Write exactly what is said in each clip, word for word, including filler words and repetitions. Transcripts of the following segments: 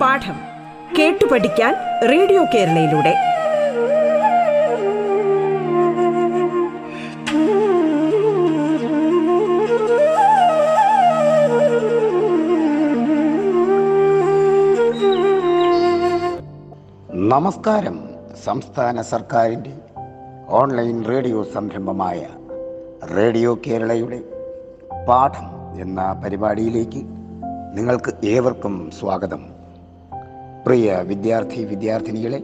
പാഠം കേട്ടു പഠിക്കാൻ റേഡിയോ കേരളയിലൂടെ നമസ്കാരം. സംസ്ഥാന സർക്കാരിൻ്റെ ഓൺലൈൻ റേഡിയോ സംരംഭമായ റേഡിയോ കേരളയുടെ പാഠം എന്ന പരിപാടിയിലേക്ക് നിങ്ങൾക്ക് ഏവർക്കും സ്വാഗതം. പ്രിയ വിദ്യാർത്ഥി വിദ്യാർത്ഥിനികളെ,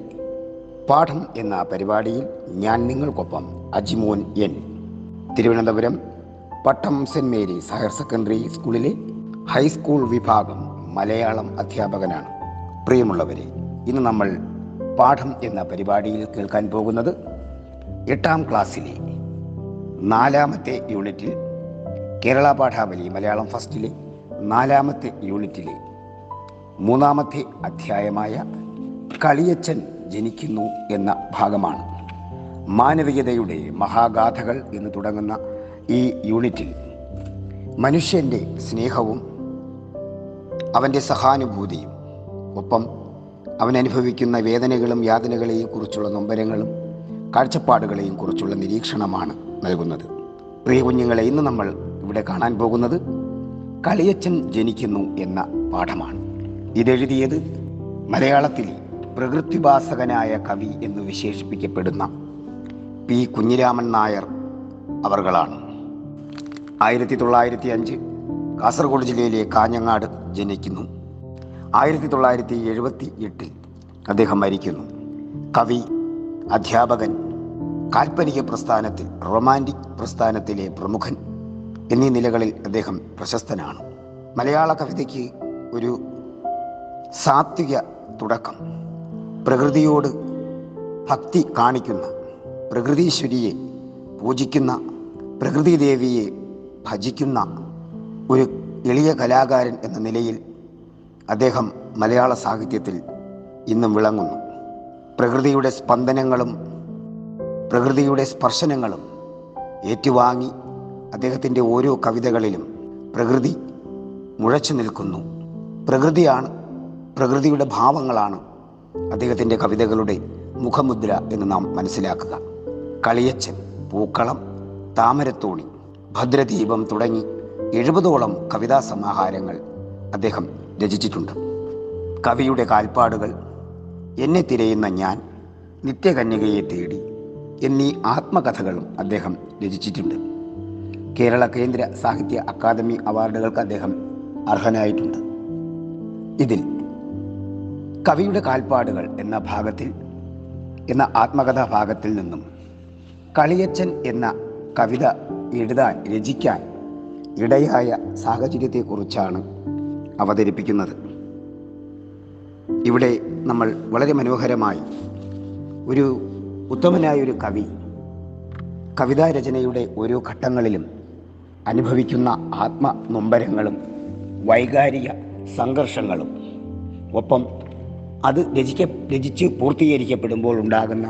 പാഠം എന്ന പരിപാടിയിൽ ഞാൻ നിങ്ങൾക്കൊപ്പം Ajimon N. Thiruvananthapuram Pattom saint Mary's higher secondary സ്കൂളിലെ ഹൈസ്കൂൾ വിഭാഗം മലയാളം അധ്യാപകനാണ്. പ്രിയമുള്ളവരെ, ഇന്ന് നമ്മൾ പാഠം എന്ന പരിപാടിയിൽ കേൾക്കാൻ പോകുന്നത് എട്ടാം ക്ലാസ്സിലെ നാലാമത്തെ യൂണിറ്റിൽ കേരള പാഠാവലി മലയാളം ഫസ്റ്റിലെ നാലാമത്തെ യൂണിറ്റിലെ മൂന്നാമത്തെ അധ്യായമായ കളിയച്ചൻ ജനിക്കുന്നു എന്ന ഭാഗമാണ്. മാനവികതയുടെ മഹാഗാഥകൾ എന്ന് തുടങ്ങുന്ന ഈ യൂണിറ്റിൽ മനുഷ്യൻ്റെ സ്നേഹവും അവൻ്റെ സഹാനുഭൂതിയും ഒപ്പം അവനനുഭവിക്കുന്ന വേദനകളും യാതനകളെയും കുറിച്ചുള്ള നൊമ്പരങ്ങളും കാഴ്ചപ്പാടുകളെയും കുറിച്ചുള്ള നിരീക്ഷണമാണ് നൽകുന്നത്. പ്രിയ കുഞ്ഞുങ്ങളെ, ഇന്ന് നമ്മൾ ഇവിടെ കാണാൻ പോകുന്നത് കളിയച്ചൻ ജനിക്കുന്നു എന്ന പാഠമാണ്. ഇതെഴുതിയത് മലയാളത്തിലെ പ്രകൃതിഭാസകനായ കവി എന്ന് വിശേഷിപ്പിക്കപ്പെടുന്ന പി കുഞ്ഞിരാമൻ നായർ അവർകളാണ്. ആയിരത്തി തൊള്ളായിരത്തി അഞ്ച് കാസർഗോഡ് ജില്ലയിലെ കാഞ്ഞങ്ങാട് ജനിക്കുന്നു. ആയിരത്തി തൊള്ളായിരത്തി എഴുപത്തി എട്ടിൽ അദ്ദേഹം മരിക്കുന്നു. കവി, അധ്യാപകൻ, കാൽപ്പനിക പ്രസ്ഥാനത്തിൽ, റൊമാൻറ്റിക് പ്രസ്ഥാനത്തിലെ പ്രമുഖൻ എന്നീ നിലകളിൽ അദ്ദേഹം പ്രശസ്തനാണ്. മലയാള കവിതയ്ക്ക് ഒരു സാത്വിക തുടക്കം, പ്രകൃതിയോട് ഭക്തി കാണിക്കുന്ന, പ്രകൃതീശ്വരിയെ പൂജിക്കുന്ന, പ്രകൃതി ദേവിയെ ഭജിക്കുന്ന ഒരു എളിയ കലാകാരൻ എന്ന നിലയിൽ അദ്ദേഹം മലയാള സാഹിത്യത്തിൽ ഇന്നും വിളങ്ങുന്നു. പ്രകൃതിയുടെ സ്പന്ദനങ്ങളും പ്രകൃതിയുടെ സ്പർശനങ്ങളും ഏറ്റുവാങ്ങി അദ്ദേഹത്തിൻ്റെ ഓരോ കവിതകളിലും പ്രകൃതി മുഴച്ചു നിൽക്കുന്നു. പ്രകൃതിയാണ്, പ്രകൃതിയുടെ ഭാവങ്ങളാണ് അദ്ദേഹത്തിൻ്റെ കവിതകളുടെ മുഖമുദ്ര എന്ന് നാം മനസ്സിലാക്കുക. കളിയച്ചൻ, പൂക്കളം, താമരത്തോണി, ഭദ്രദീപം തുടങ്ങി എഴുപതോളം കവിതാ സമാഹാരങ്ങൾ അദ്ദേഹം രചിച്ചിട്ടുണ്ട്. കവിയുടെ കാൽപ്പാടുകൾ, എന്നെ തിരയുന്ന ഞാൻ, നിത്യകന്യകയെ തേടി എന്നീ ആത്മകഥകളും അദ്ദേഹം രചിച്ചിട്ടുണ്ട്. കേരള കേന്ദ്ര സാഹിത്യ അക്കാദമി അവാർഡുകൾക്ക് അദ്ദേഹം അർഹനായിട്ടുണ്ട്. ഇതിൽ കവിയുടെ കാൽപ്പാടുകൾ എന്ന ഭാഗത്തിൽ എന്ന ആത്മകഥാ ഭാഗത്തിൽ നിന്നും കളിയച്ചൻ എന്ന കവിത എഴുതാൻ രചിക്കാൻ ഇടയായ സാഹചര്യത്തെക്കുറിച്ചാണ് അവതരിപ്പിക്കുന്നത്. ഇവിടെ നമ്മൾ വളരെ മനോഹരമായി ഒരു ഉത്തമനായൊരു കവി കവിതാരചനയുടെ ഓരോ ഘട്ടങ്ങളിലും അനുഭവിക്കുന്ന ആത്മനൊമ്പരങ്ങളും വൈകാരിക സംഘർഷങ്ങളും ഒപ്പം അത് രചിക്ക രചിച്ച് പൂർത്തീകരിക്കപ്പെടുമ്പോൾ ഉണ്ടാകുന്ന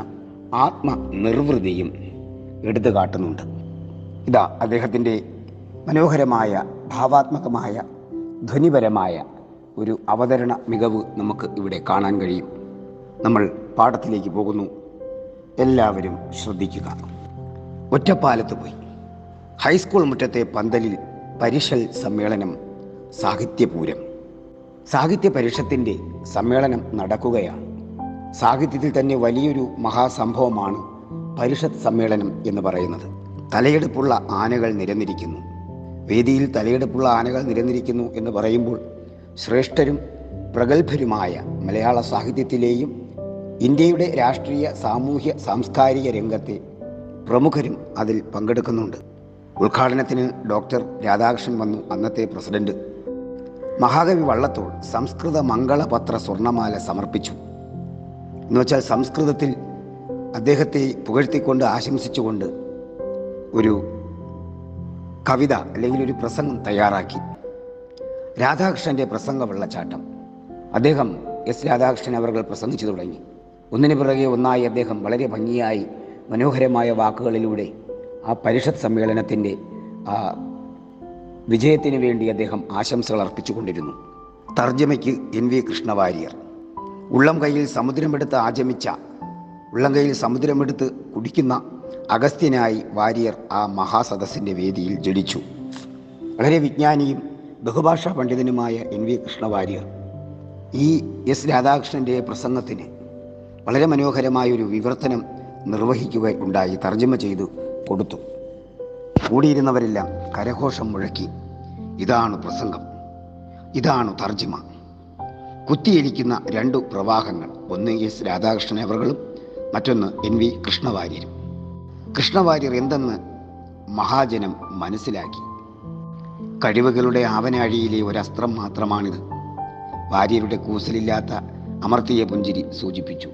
ആത്മനിർവൃതിയും എടുത്തു കാട്ടുന്നുണ്ട്. ഇതാ അദ്ദേഹത്തിൻ്റെ മനോഹരമായ ഭാവാത്മകമായ ധ്വനിപരമായ ഒരു അവതരണ മികവ് നമുക്ക് ഇവിടെ കാണാൻ കഴിയും. നമ്മൾ പാഠത്തിലേക്ക് പോകുന്നു. എല്ലാവരും ശ്രദ്ധിക്കുക. ഒറ്റപ്പാലത്ത് പോയി ഹൈസ്കൂൾ മുറ്റത്തെ പന്തലിൽ പരിഷൽ സമ്മേളനം, സാഹിത്യപൂരം. സാഹിത്യ പരിഷത്തിൻ്റെ സമ്മേളനം നടക്കുകയാണ്. സാഹിത്യത്തിൽ തന്നെ വലിയൊരു മഹാസംഭവമാണ് പരിഷത്ത് സമ്മേളനം എന്ന് പറയുന്നത്. തലയെടുപ്പുള്ള ആനകൾ നിരന്നിരിക്കുന്നു. വേദിയിൽ തലയെടുപ്പുള്ള ആനകൾ നിരന്നിരിക്കുന്നു എന്ന് പറയുമ്പോൾ ശ്രേഷ്ഠരും പ്രഗത്ഭരുമായ മലയാള സാഹിത്യത്തിലെയും ഇന്ത്യയുടെ രാഷ്ട്രീയ സാമൂഹ്യ സാംസ്കാരിക രംഗത്തെ പ്രമുഖരും അതിൽ പങ്കെടുക്കുന്നുണ്ട്. ഉദ്ഘാടനത്തിന് ഡോക്ടർ രാധാകൃഷ്ണൻ വന്നു, അന്നത്തെ പ്രസിഡന്റ്. മഹാകവി വള്ളത്തോൾ സംസ്കൃത മംഗളപത്ര സ്വർണമാല സമർപ്പിച്ചു. എന്നുവെച്ചാൽ സംസ്കൃതത്തിൽ അദ്ദേഹത്തെ പുകഴ്ത്തിക്കൊണ്ട് ആശംസിച്ചുകൊണ്ട് ഒരു കവിത അല്ലെങ്കിൽ ഒരു പ്രസംഗം തയ്യാറാക്കി. രാധാകൃഷ്ണൻ്റെ പ്രസംഗ വെള്ളച്ചാട്ടം. അദ്ദേഹം എസ് രാധാകൃഷ്ണൻ അവർ പ്രസംഗിച്ചു തുടങ്ങി. ഒന്നിനു പിറകെ ഒന്നായി അദ്ദേഹം വളരെ ഭംഗിയായി മനോഹരമായ വാക്കുകളിലൂടെ ആ പരിഷത്ത് സമ്മേളനത്തിൻ്റെ ആ വിജയത്തിന് വേണ്ടി അദ്ദേഹം ആശംസകൾ അർപ്പിച്ചുകൊണ്ടിരുന്നു. തർജ്ജമയ്ക്ക് എൻ വി കൃഷ്ണവാര്യർ. ഉള്ളം കൈയിൽ സമുദ്രമെടുത്ത് ആചമിച്ച, ഉള്ളം കൈയിൽ സമുദ്രമെടുത്ത് കുടിക്കുന്ന അഗസ്ത്യനായി വാര്യർ ആ മഹാസദസ്സിൻ്റെ വേദിയിൽ ജനിച്ചു. വളരെ വിജ്ഞാനിയും ബഹുഭാഷാ പണ്ഡിതനുമായ എൻ വി കൃഷ്ണവാര്യർ ഈ എസ് രാധാകൃഷ്ണൻ്റെ പ്രസംഗത്തിന് വളരെ മനോഹരമായൊരു വിവർത്തനം നിർവഹിക്കുകയുണ്ടായി, തർജ്ജമ ചെയ്തു കൊടുത്തു. കൂടിയിരുന്നവരെല്ലാം കരഘോഷം മുഴക്കി. ഇതാണ് പ്രസംഗം, ഇതാണ് തർജ്ജമ. കുത്തിയിരിക്കുന്ന രണ്ടു പ്രവാഹങ്ങൾ, ഒന്ന് എസ് രാധാകൃഷ്ണൻ അവറുകളും മറ്റൊന്ന് എൻ വി കൃഷ്ണവാര്യരും. കൃഷ്ണവാര്യർ എന്തെന്ന് മഹാജനം മനസ്സിലാക്കി. കഴിവുകളുടെ ആവനാഴിയിലെ ഒരസ്ത്രം മാത്രമാണിത്. വാര്യരുടെ കൂസലില്ലാത്ത അമർത്തിയ പുഞ്ചിരി സൂചിപ്പിച്ചു.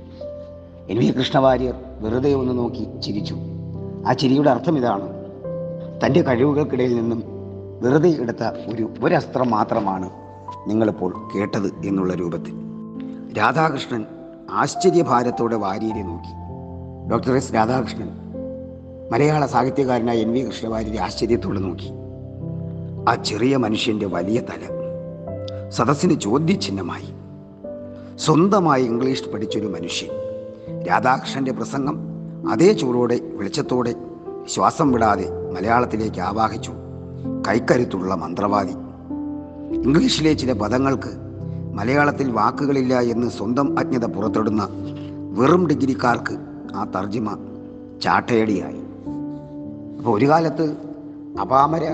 എൻ വി കൃഷ്ണവാര്യർ വെറുതെ ഒന്ന് നോക്കി ചിരിച്ചു. ആ ചിരിയുടെ അർത്ഥം ഇതാണ്: തൻ്റെ കഴിവുകൾക്കിടയിൽ നിന്നും വെറുതെ എടുത്ത ഒരു ഒരസ്ത്രം മാത്രമാണ് നിങ്ങളിപ്പോൾ കേട്ടത് എന്നുള്ള രൂപത്തിൽ. രാധാകൃഷ്ണൻ ആശ്ചര്യഭാരത്തോടെ വാര്യരെ നോക്കി. ഡോക്ടർ എസ് രാധാകൃഷ്ണൻ മലയാള സാഹിത്യകാരനായ എൻ വി കൃഷ്ണവാര്യരെ ആശ്ചര്യത്തോടെ നോക്കി. ആ ചെറിയ മനുഷ്യൻ്റെ വലിയ തല സദസ്സിന് ചോദ്യചിഹ്നമായി. സ്വന്തമായി ഇംഗ്ലീഷ് പഠിച്ചൊരു മനുഷ്യൻ രാധാകൃഷ്ണൻ്റെ പ്രസംഗം അതേ ചൂടോടെ, വെളിച്ചത്തോടെ, ശ്വാസം വിടാതെ മലയാളത്തിലേക്ക് ആവാഹിച്ചു. കൈക്കരുത്തുള്ള മന്ത്രവാദി. ഇംഗ്ലീഷിലെ ചില പദങ്ങൾക്ക് മലയാളത്തിൽ വാക്കുകളില്ല എന്ന് സ്വന്തം അജ്ഞത പുറത്തിടുന്ന വെറും ഡിഗ്രിക്കാർക്ക് ആ തർജ്ജിമ ചാട്ടയടിയായി. അപ്പോൾ ഒരു കാലത്ത് അപാമര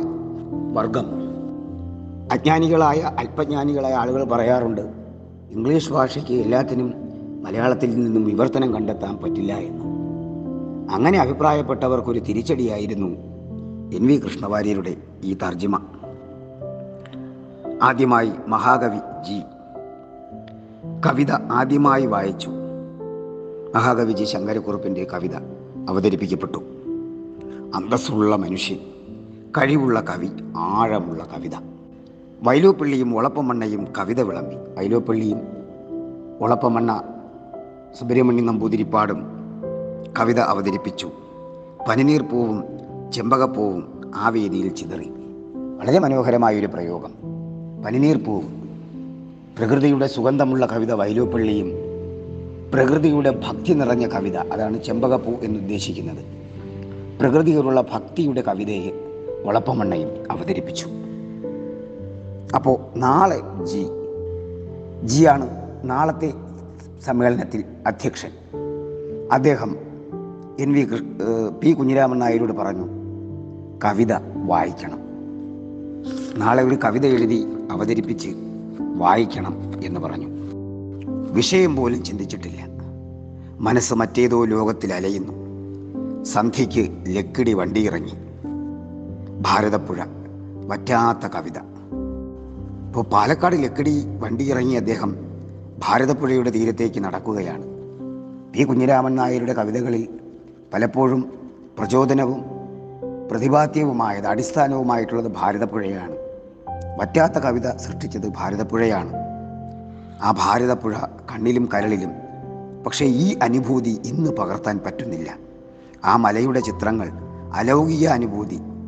വർഗം, അജ്ഞാനികളായ അല്പജ്ഞാനികളായ ആളുകൾ പറയാറുണ്ട് ഇംഗ്ലീഷ് ഭാഷയ്ക്ക് എല്ലാത്തിനും മലയാളത്തിൽ നിന്നും വിവർത്തനം കണ്ടെത്താൻ പറ്റില്ല എന്ന്. അങ്ങനെ അഭിപ്രായപ്പെട്ടവർക്കൊരു തിരിച്ചടിയായിരുന്നു എൻ വി കൃഷ്ണവാര്യരുടെ ഈ തർജ്ജിമ. ആദ്യമായി മഹാകവി ജി കവിത ആദ്യമായി വായിച്ചു. മഹാകവി ജി ശങ്കര കുറുപ്പിൻ്റെ കവിത അവതരിപ്പിക്കപ്പെട്ടു. അന്തസ്സുള്ള മനുഷ്യൻ, കഴിവുള്ള കവി, ആഴമുള്ള കവിത. വൈലോപ്പിള്ളിയും ഒളപ്പമണ്ണയും കവിത വിളമ്പി. വൈലോപ്പിള്ളിയും ഒളപ്പമണ്ണ സുബ്രഹ്മണ്യ നമ്പൂതിരിപ്പാടും കവിത അവതരിപ്പിച്ചു. പനിനീർപ്പൂവും ചെമ്പകപ്പൂവും ആ വേദിയിൽ ചിതറി. വളരെ മനോഹരമായൊരു പ്രയോഗം. പനിനീർപ്പൂവും, പ്രകൃതിയുടെ സുഗന്ധമുള്ള കവിത വൈലോപ്പിള്ളിയും പ്രകൃതിയുടെ ഭക്തി നിറഞ്ഞ കവിത, അതാണ് ചെമ്പകപ്പൂ എന്നുദ്ദേശിക്കുന്നത്, പ്രകൃതിയോടുള്ള ഭക്തിയുടെ കവിതയെ ഒളപ്പമണ്ണയും അവതരിപ്പിച്ചു. അപ്പോൾ നാളെ ജി ജിയാണ് നാളത്തെ സമ്മേളനത്തിൽ അധ്യക്ഷൻ. അദ്ദേഹം എൻ വി പി കുഞ്ഞിരാമൻ നായരോട് പറഞ്ഞു കവിത വായിക്കണം, നാളെ ഒരു കവിത എഴുതി അവതരിപ്പിച്ച് വായിക്കണം എന്ന് പറഞ്ഞു. വിഷയം പോലും ചിന്തിച്ചിട്ടില്ല. മനസ്സ് മറ്റേതോ ലോകത്തിൽ അലയുന്നു. സന്ധ്യയ്ക്ക് ലക്കിടി വണ്ടിയിറങ്ങി. ഭാരതപ്പുഴ, വറ്റാത്ത കവിത. ഇപ്പോൾ പാലക്കാട് ലക്കിടി വണ്ടിയിറങ്ങി അദ്ദേഹം ഭാരതപ്പുഴയുടെ തീരത്തേക്ക് നടക്കുകയാണ്. പി കുഞ്ഞിരാമൻ നായരുടെ കവിതകളിൽ പലപ്പോഴും പ്രചോദനവും പ്രതിപാദ്യവുമായത്, അടിസ്ഥാനവുമായിട്ടുള്ളത് ഭാരതപ്പുഴയാണ്. വറ്റാത്ത കവിത സൃഷ്ടിച്ചത് ഭാരതപ്പുഴയാണ്. ആ ഭാരതപ്പുഴ കണ്ണിലും കരളിലും. പക്ഷേ ഈ അനുഭൂതി ഇന്ന് പകർത്താൻ പറ്റുന്നില്ല. ആ മലയുടെ ചിത്രങ്ങൾ, അലൗകിക അനുഭൂതി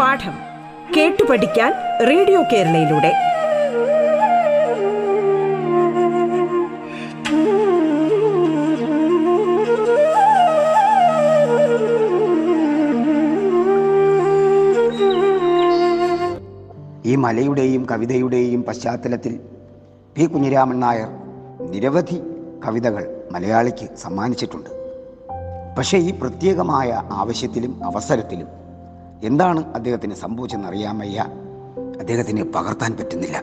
പാഠം കേട്ടു പഠിക്കാൻ റേഡിയോ കേരളയിലൂടെ ഈ മലയുടെയും കവിതയുടെയും പശ്ചാത്തലത്തിൽ പി കുഞ്ഞിരാമൻ നായർ നിരവധി കവിതകൾ മലയാളിക്ക് സമ്മാനിച്ചിട്ടുണ്ട്. പക്ഷേ ഈ പ്രത്യേകമായ ആവശ്യത്തിലും അവസരത്തിലും എന്താണ് അദ്ദേഹത്തിന് സംഭവിച്ചെന്നറിയാമയ്യ. അദ്ദേഹത്തിന് പകർത്താൻ പറ്റുന്നില്ല.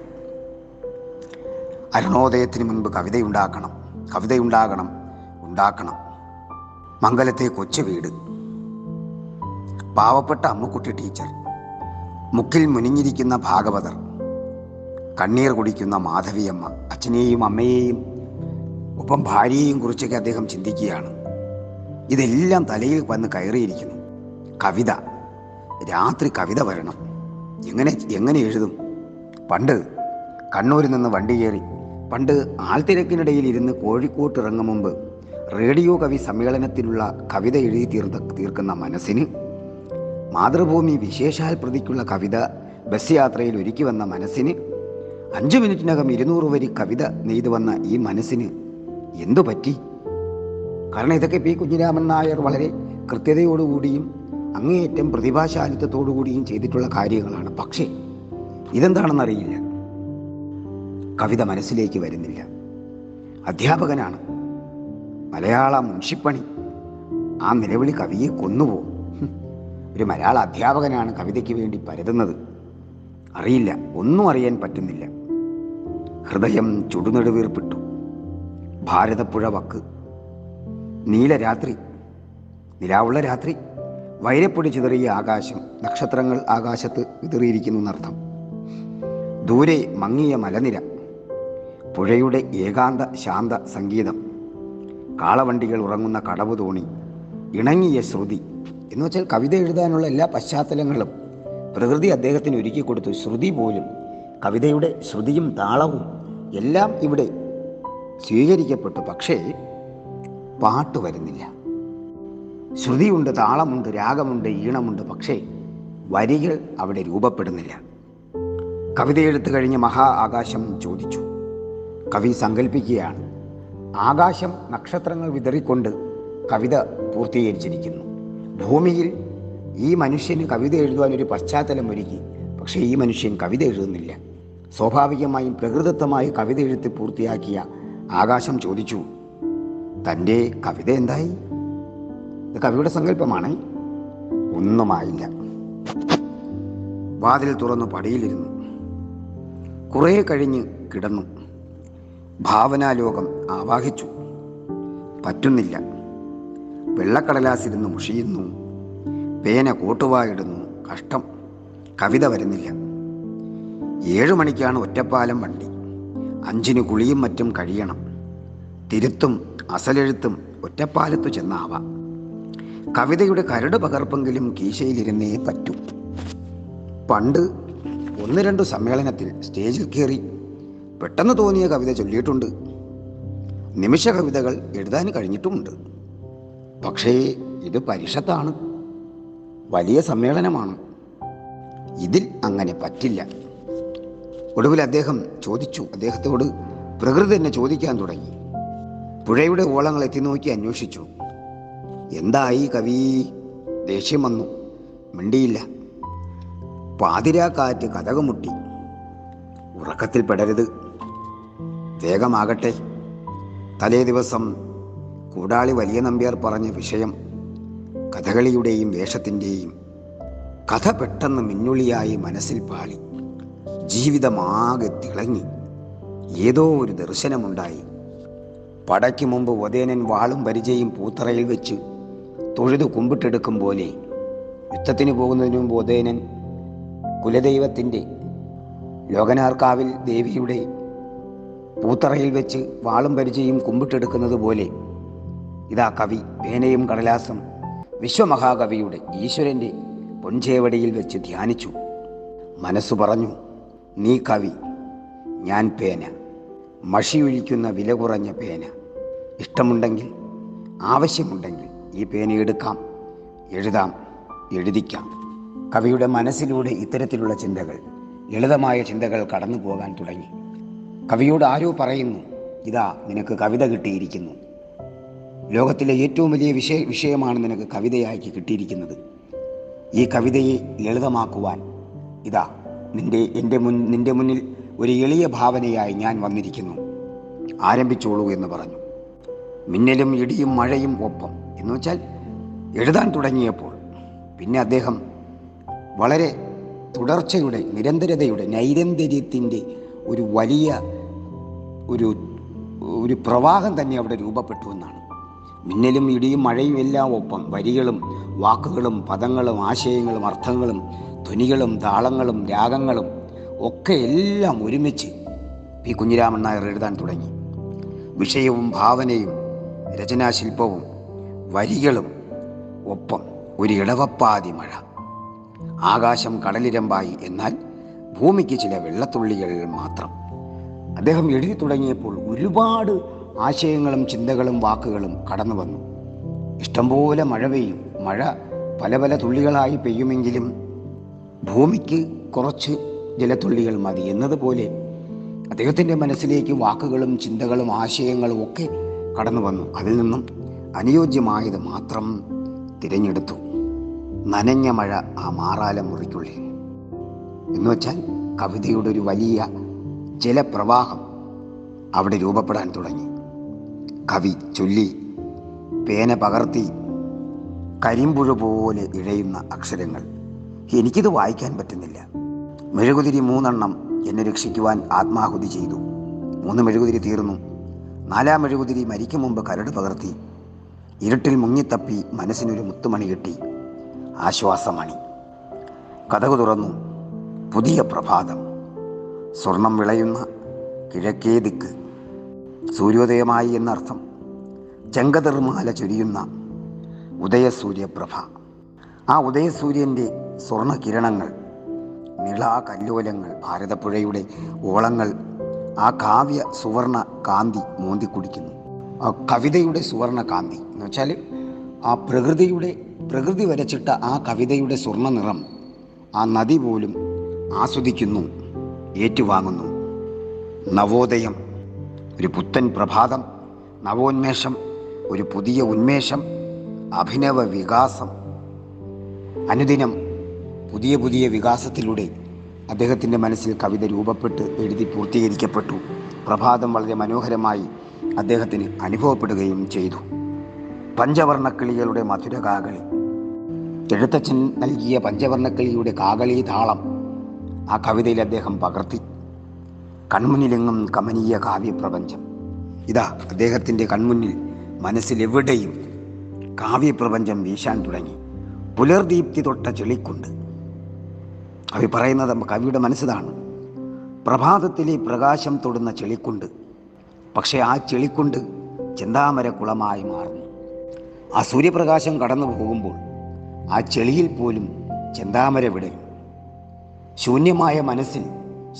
അരുണോദയത്തിന് മുൻപ് കവിതയുണ്ടാക്കണം, കവിതയുണ്ടാകണം, ഉണ്ടാക്കണം. മംഗലത്തെ കൊച്ചു വീട്, പാവപ്പെട്ട അമ്മുക്കുട്ടി ടീച്ചർ, മുക്കിൽ മുനിഞ്ഞിരിക്കുന്ന ഭാഗവതർ, കണ്ണീർ കുടിക്കുന്ന മാധവിയമ്മ. അച്ഛനെയും അമ്മയെയും ഒപ്പം ഭാര്യയെയും കുറിച്ചൊക്കെ അദ്ദേഹം ചിന്തിക്കുകയാണ്. ഇതെല്ലാം തലയിൽ വന്ന് കയറിയിരിക്കുന്നു. കവിത, രാത്രി കവിത വരണം. എങ്ങനെ എങ്ങനെ എഴുതും? പണ്ട് കണ്ണൂരിൽ നിന്ന് വണ്ടി കയറി, പണ്ട് ആൾത്തിരക്കിനിടയിൽ ഇരുന്ന് കോഴിക്കോട്ടിറങ്ങും മുമ്പ് റേഡിയോ കവി സമ്മേളനത്തിലുള്ള കവിത എഴുതി തീർത്ത തീർക്കുന്ന മനസ്സിന്, മാതൃഭൂമി വിശേഷാൽ പ്രതിക്കുള്ള കവിത ബസ് യാത്രയിൽ ഒരുക്കി വന്ന മനസ്സിന്, അഞ്ചു മിനിറ്റിനകം ഇരുന്നൂറ് വരി കവിത നെയ്തു വന്ന ഈ മനസ്സിന് എന്തു പറ്റി? കാരണം ഇതൊക്കെ പി കുഞ്ഞിരാമൻ നായർ വളരെ കൃത്യതയോടുകൂടിയും അങ്ങേയറ്റം പ്രതിഭാശാലിത്വത്തോടുകൂടിയും ചെയ്തിട്ടുള്ള കാര്യങ്ങളാണ്. പക്ഷേ ഇതെന്താണെന്നറിയില്ല, കവിത മനസ്സിലേക്ക് വരുന്നില്ല. അധ്യാപകനാണ്, മലയാള മുൻഷിപ്പണി, ആ നിലവിളി കവിയെ കൊന്നുപോകും. ഒരു മലയാള അധ്യാപകനാണ് കവിതയ്ക്ക് വേണ്ടി പരതുന്നത്. അറിയില്ല, ഒന്നും അറിയാൻ പറ്റുന്നില്ല. ഹൃദയം ചുടുനെടുവീർപ്പിട്ടു. ഭാരതപ്പുഴ വക്ക്, നീലരാത്രി, നിലാവുള്ള രാത്രി, വൈരപ്പൊടി ചിതറിയ ആകാശം, നക്ഷത്രങ്ങൾ ആകാശത്ത് വിതറിയിരിക്കുന്നു എന്നർത്ഥം. ദൂരെ മങ്ങിയ മലനിര, പുഴയുടെ ഏകാന്ത ശാന്ത സംഗീതം, കാളവണ്ടികൾ ഉറങ്ങുന്ന കടവു തോണി, ഇണങ്ങിയ ശ്രുതി. എന്ന് വെച്ചാൽ കവിത എഴുതാനുള്ള എല്ലാ പശ്ചാത്തലങ്ങളും പ്രകൃതി അദ്ദേഹത്തിന് ഒരുക്കി കൊടുത്തു. ശ്രുതി പോലും, കവിതയുടെ ശ്രുതിയും താളവും എല്ലാം ഇവിടെ സ്വീകരിക്കപ്പെട്ടു. പക്ഷേ പാട്ട് വരുന്നില്ല. ശ്രുതിയുണ്ട്, താളമുണ്ട്, രാഗമുണ്ട്, ഈണമുണ്ട്, പക്ഷേ വരികൾ അവിടെ രൂപപ്പെടുന്നില്ല. കവിത എഴുത്തു കഴിഞ്ഞ് മഹാ ആകാശം ചോദിച്ചു. കവി സങ്കല്പിക്കുകയാണ്, ആകാശം നക്ഷത്രങ്ങൾ വിതറിക്കൊണ്ട് കവിത പൂർത്തീകരിച്ചിരിക്കുന്നു. ഭൂമിയിൽ ഈ മനുഷ്യന് കവിത എഴുതുവാനൊരു പശ്ചാത്തലം ഒരുക്കി, പക്ഷേ ഈ മനുഷ്യൻ കവിത എഴുതുന്നില്ല. സ്വാഭാവികമായും പ്രകൃതത്വമായി കവിത എഴുത്ത് പൂർത്തിയാക്കിയ ആകാശം ചോദിച്ചു, തൻ്റെ കവിത എന്തായി? ഇത് കവിയുടെ സങ്കല്പമാണ്. ഒന്നുമായില്ല. വാതിൽ തുറന്നു പടിയിലിരുന്നു. കുറേ കഴിഞ്ഞ് കിടന്നു. ഭാവനാലോകം ആവാഹിച്ചു. പറ്റുന്നില്ല. വെള്ളക്കടലാസിരുന്ന് മുഷിയുന്നു. പേന കോട്ടുവായിടുന്നു. കഷ്ടം, കവിത വരുന്നില്ല. ഏഴുമണിക്കാണ് ഒറ്റപ്പാലം വണ്ടി. അഞ്ചിന് കുളിയും മറ്റും കഴിയണം. തിരുത്തും അസലെഴുത്തും ഒറ്റപ്പാലത്തു ചെന്നാവാം. കവിതയുടെ കരട് പകർപ്പെങ്കിലും കീശയിലിരുന്നേ പറ്റൂ. പണ്ട് ഒന്ന് രണ്ടു സമ്മേളനത്തിൽ സ്റ്റേജിൽ കയറി പെട്ടെന്ന് തോന്നിയ കവിത ചൊല്ലിയിട്ടുണ്ട്. നിമിഷ കവിതകൾ എഴുതാൻ കഴിഞ്ഞിട്ടുമുണ്ട്. പക്ഷേ ഇത് പരിഷത്താണ്, വലിയ സമ്മേളനമാണ്. ഇതിൽ അങ്ങനെ പറ്റില്ല. ഒടുവിൽ അദ്ദേഹം ചോദിച്ചു. അദ്ദേഹത്തോട് പ്രകൃതി തന്നെ ചോദിക്കാൻ തുടങ്ങി. പുഴയുടെ ഓളങ്ങൾ എത്തി നോക്കി അന്വേഷിച്ചു. എന്തായി കവി? ദേഷ്യം വന്നു, മിണ്ടിയില്ല. പാതിരാക്കാറ്റ് കതകമുട്ടി. ഉറക്കത്തിൽ പെടരുത്, വേഗമാകട്ടെ. തലേ ദിവസം കൂടാളി വലിയ നമ്പ്യാർ പറഞ്ഞ വിഷയം, കഥകളിയുടെയും വേഷത്തിൻ്റെയും കഥ പെട്ടെന്ന് മിന്നുള്ളിയായി മനസ്സിൽ പാളി. ജീവിതമാകെ തിളങ്ങി. ഏതോ ഒരു ദർശനമുണ്ടായി. പടയ്ക്ക് മുമ്പ് ഒതേനൻ വാളും പരിചയും പൂത്തറയിൽ വെച്ച് തൊഴുതു കുമ്പിട്ടെടുക്കും പോലെ, യുദ്ധത്തിന് പോകുന്നതിന് മുമ്പ് ഒതേനൻ കുലദൈവത്തിൻ്റെ ലോകനാർക്കാവിൽ ദേവിയുടെ പൂത്തറയിൽ വെച്ച് വാളും പരിചയും കുമ്പിട്ടെടുക്കുന്നത് പോലെ, ഇതാ കവി പേനയും കടലാസും വിശ്വമഹാകവിയുടെ ഈശ്വരൻ്റെ പൊൻചേവടിയിൽ വെച്ച് ധ്യാനിച്ചു. മനസ്സു പറഞ്ഞു, നീ കവി, ഞാൻ പേന, മഷിയൊഴിക്കുന്ന വില കുറഞ്ഞ പേന. ഇഷ്ടമുണ്ടെങ്കിൽ, ആവശ്യമുണ്ടെങ്കിൽ ഈ പേന എടുക്കാം, എഴുതാം, എഴുതിക്കാം. കവിയുടെ മനസ്സിലൂടെ ഇത്തരത്തിലുള്ള ചിന്തകൾ, ലളിതമായ ചിന്തകൾ കടന്നു പോകാൻ തുടങ്ങി. കവിയോട് ആരോ പറയുന്നു, ഇതാ നിനക്ക് കവിത കിട്ടിയിരിക്കുന്നു. ലോകത്തിലെ ഏറ്റവും വലിയ വിഷയ വിഷയമാണ് നിനക്ക് കവിതയാക്കി കിട്ടിയിരിക്കുന്നത്. ഈ കവിതയെ ലളിതമാക്കുവാൻ ഇതാ നിൻ്റെ എൻ്റെ മുൻ നിൻ്റെ മുന്നിൽ ഒരു എളിയ ഭാവനയായി ഞാൻ വന്നിരിക്കുന്നു, ആരംഭിച്ചോളൂ എന്ന് പറഞ്ഞു. മിന്നലും ഇടിയും മഴയും ഒപ്പം. എന്ന് വെച്ചാൽ എഴുതാൻ തുടങ്ങിയപ്പോൾ പിന്നെ അദ്ദേഹം വളരെ തുടർച്ചയുടെ, നിരന്തരതയുടെ, നൈരന്തര്യത്തിൻ്റെ ഒരു വലിയ ഒരു ഒരു പ്രവാഹം തന്നെ അവിടെ രൂപപ്പെട്ടു എന്നാണ്. മിന്നലും ഇടിയും മഴയും എല്ലാം ഒപ്പം, വരികളും വാക്കുകളും പദങ്ങളും ആശയങ്ങളും അർത്ഥങ്ങളും ധ്വനികളും താളങ്ങളും രാഗങ്ങളും ഒക്കെ എല്ലാം ഒരുമിച്ച് പി കുഞ്ഞിരാമൻ നായർ എഴുതാൻ തുടങ്ങി. വിഷയവും ഭാവനയും രചനാശില്പവും വരികളും ഒപ്പം ഒരു ഇടവപ്പാതി മഴ. ആകാശം കടലിരമ്പായി, എന്നാൽ ഭൂമിക്ക് ചില വെള്ളത്തുള്ളികൾ മാത്രം. അദ്ദേഹം എഴുതി തുടങ്ങിയപ്പോൾ ഒരുപാട് ആശയങ്ങളും ചിന്തകളും വാക്കുകളും കടന്നു വന്നു. ഇഷ്ടംപോലെ മഴ പെയ്യും, മഴ പല പല തുള്ളികളായി പെയ്യുമെങ്കിലും ഭൂമിക്ക് കുറച്ച് ജലത്തുള്ളികൾ മതി എന്നതുപോലെ അദ്ദേഹത്തിൻ്റെ മനസ്സിലേക്ക് വാക്കുകളും ചിന്തകളും ആശയങ്ങളും ഒക്കെ കടന്നു വന്നു. അതിൽ നിന്നും അനുയോജ്യമായത് മാത്രം തിരഞ്ഞെടുത്തു. നനഞ്ഞ മഴ ആ മാറാല മുറിക്കുള്ളിൽ എന്നുവെച്ചാൽ കവിതയുടെ ഒരു വലിയ ജലപ്രവാഹം അവിടെ രൂപപ്പെടാൻ തുടങ്ങി. കവി ചൊല്ലി, പേന പകർത്തി, കരിമ്പുഴ പോലെ ഇഴയുന്ന അക്ഷരങ്ങൾ. എനിക്കിത് വായിക്കാൻ പറ്റുന്നില്ല. മെഴുകുതിരി മൂന്നെണ്ണം എന്നെ രക്ഷിക്കുവാൻ ആത്മാഹുതി ചെയ്തു. മൂന്ന് മെഴുകുതിരി തീർന്നു. നാലാം മെഴുകുതിരി മരിക്കും മുമ്പ് കരട് പകർത്തി. ഇരുട്ടിൽ മുങ്ങിത്തപ്പി മനസ്സിനൊരു മുത്തുമണി കിട്ടി, ആശ്വാസമണി. കതകു തുറന്നു, പുതിയ പ്രഭാതം. സ്വർണം വിളയുന്ന കിഴക്കേ ദിക്ക്, സൂര്യോദയമായി എന്നർത്ഥം. ചെങ്കതിർമാല ചൊരിയുന്ന ഉദയസൂര്യപ്രഭ. ആ ഉദയസൂര്യൻ്റെ സ്വർണ കിരണങ്ങൾ, നിളാ കല്ലോലങ്ങൾ, ഭാരതപ്പുഴയുടെ ഓളങ്ങൾ ആ കാവ്യ സുവർണ കാന്തി മോന്തി കുടിക്കുന്നു. ആ കവിതയുടെ സുവർണ കാന്തി എന്ന് വെച്ചാൽ ആ പ്രകൃതിയുടെ, പ്രകൃതി വരച്ചിട്ട ആ കവിതയുടെ സ്വർണ്ണ നിറം ആ നദി പോലും ആസ്വദിക്കുന്നു, ഏറ്റുവാങ്ങുന്നു. നവോദയം ഒരു പുത്തൻ പ്രഭാതം, നവോന്മേഷം ഒരു പുതിയ ഉന്മേഷം, അഭിനവ വികാസം. അനുദിനം പുതിയ പുതിയ വികാസത്തിലൂടെ അദ്ദേഹത്തിൻ്റെ മനസ്സിൽ കവിത രൂപപ്പെട്ട് എഴുതി പൂർത്തീകരിക്കപ്പെട്ടു. പ്രഭാതം വളരെ മനോഹരമായി അദ്ദേഹത്തിന് അനുഭവപ്പെടുകയും ചെയ്തു. പഞ്ചവർണ്ണക്കിളികളുടെ മധുര കാകളി, എഴുത്തച്ഛൻ നൽകിയ പഞ്ചവർണ്ണക്കിളിയുടെ കാകളി താളം ആ കവിതയിൽ അദ്ദേഹം പകർത്തി. കൺമുന്നിലെങ്ങും കമനീയ കാവ്യപ്രപഞ്ചം. ഇതാ അദ്ദേഹത്തിൻ്റെ കൺമുന്നിൽ, മനസ്സിലെവിടെയും കാവ്യപ്രപഞ്ചം വീശാൻ തുടങ്ങി. പുലർദീപ്തി തൊട്ട ചെളിക്കുണ്ട്. കവി പറയുന്നത്, കവിയുടെ മനസ്സിലാണ്. പ്രഭാതത്തിലെ പ്രകാശം തൊടുന്ന ചെളിക്കുണ്ട്. പക്ഷേ ആ ചെളിക്കുണ്ട് ചെന്താമരക്കുളമായി മാറുന്നു. ആ സൂര്യപ്രകാശം കടന്നു പോകുമ്പോൾ ആ ചെളിയിൽ പോലും ചെന്താമര വിടരും. ശൂന്യമായ മനസ്സിൽ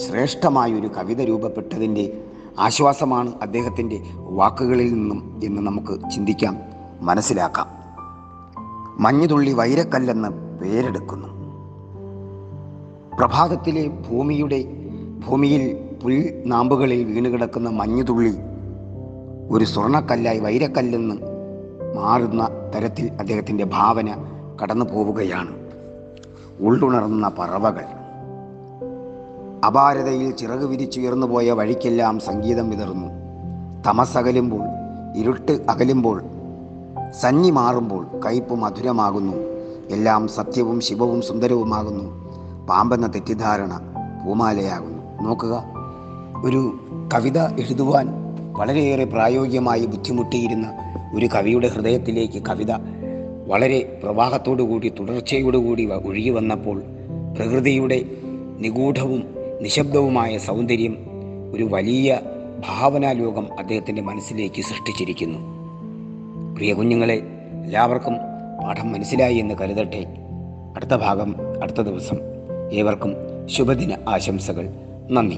ശ്രേഷ്ഠമായൊരു കവിത രൂപപ്പെട്ടതിൻ്റെ ആശ്വാസമാണ് അദ്ദേഹത്തിൻ്റെ വാക്കുകളിൽ നിന്നും എന്ന് നമുക്ക് ചിന്തിക്കാം, മനസ്സിലാക്കാം. മഞ്ഞുതുള്ളി വൈരക്കല്ലെന്ന് പേരെടുക്കുന്നു. പ്രഭാതത്തിലെ ഭൂമിയുടെ ഭൂമിയിൽ പുൽ നാമ്പുകളിൽ വീണുകിടക്കുന്ന മഞ്ഞുതുള്ളി ഒരു സ്വർണ്ണക്കല്ലായി, വൈരക്കല്ലെന്ന് മാറുന്ന തരത്തിൽ അദ്ദേഹത്തിൻ്റെ ഭാവന കടന്നു പോവുകയാണ്. ഉള്ളുണർന്ന പറവകൾ, അപാരതയിൽ ചിറക് വിരിച്ചുയർന്നു പോയ വഴിക്കെല്ലാം സംഗീതം വിതറുന്നു. തമസ് അകലുമ്പോൾ, ഇരുട്ട് അകലുമ്പോൾ, സന്നി മാറുമ്പോൾ കയ്പ് മധുരമാകുന്നു. എല്ലാം സത്യവും ശിവവും സുന്ദരവുമാകുന്നു. പാമ്പെന്ന തെറ്റിദ്ധാരണ പൂമാലയാകുന്നു. നോക്കുക, ഒരു കവിത എഴുതുവാൻ വളരെയേറെ പ്രായോഗികമായി ബുദ്ധിമുട്ടിയിരുന്ന ഒരു കവിയുടെ ഹൃദയത്തിലേക്ക് കവിത വളരെ പ്രവാഹത്തോടുകൂടി, തുടർച്ചയോടുകൂടി ഒഴുകി വന്നപ്പോൾ പ്രകൃതിയുടെ നിഗൂഢവും നിശബ്ദവുമായ സൗന്ദര്യം ഒരു വലിയ ഭാവനാലോകം അദ്ദേഹത്തിൻ്റെ മനസ്സിലേക്ക് സൃഷ്ടിച്ചിരിക്കുന്നു. പ്രിയ കുഞ്ഞുങ്ങളെ, എല്ലാവർക്കും പാഠം മനസ്സിലായി എന്ന് കരുതട്ടെ. അടുത്ത ഭാഗം അടുത്ത ദിവസം. ഏവർക്കും ശുഭദിന ആശംസകൾ. നന്ദി.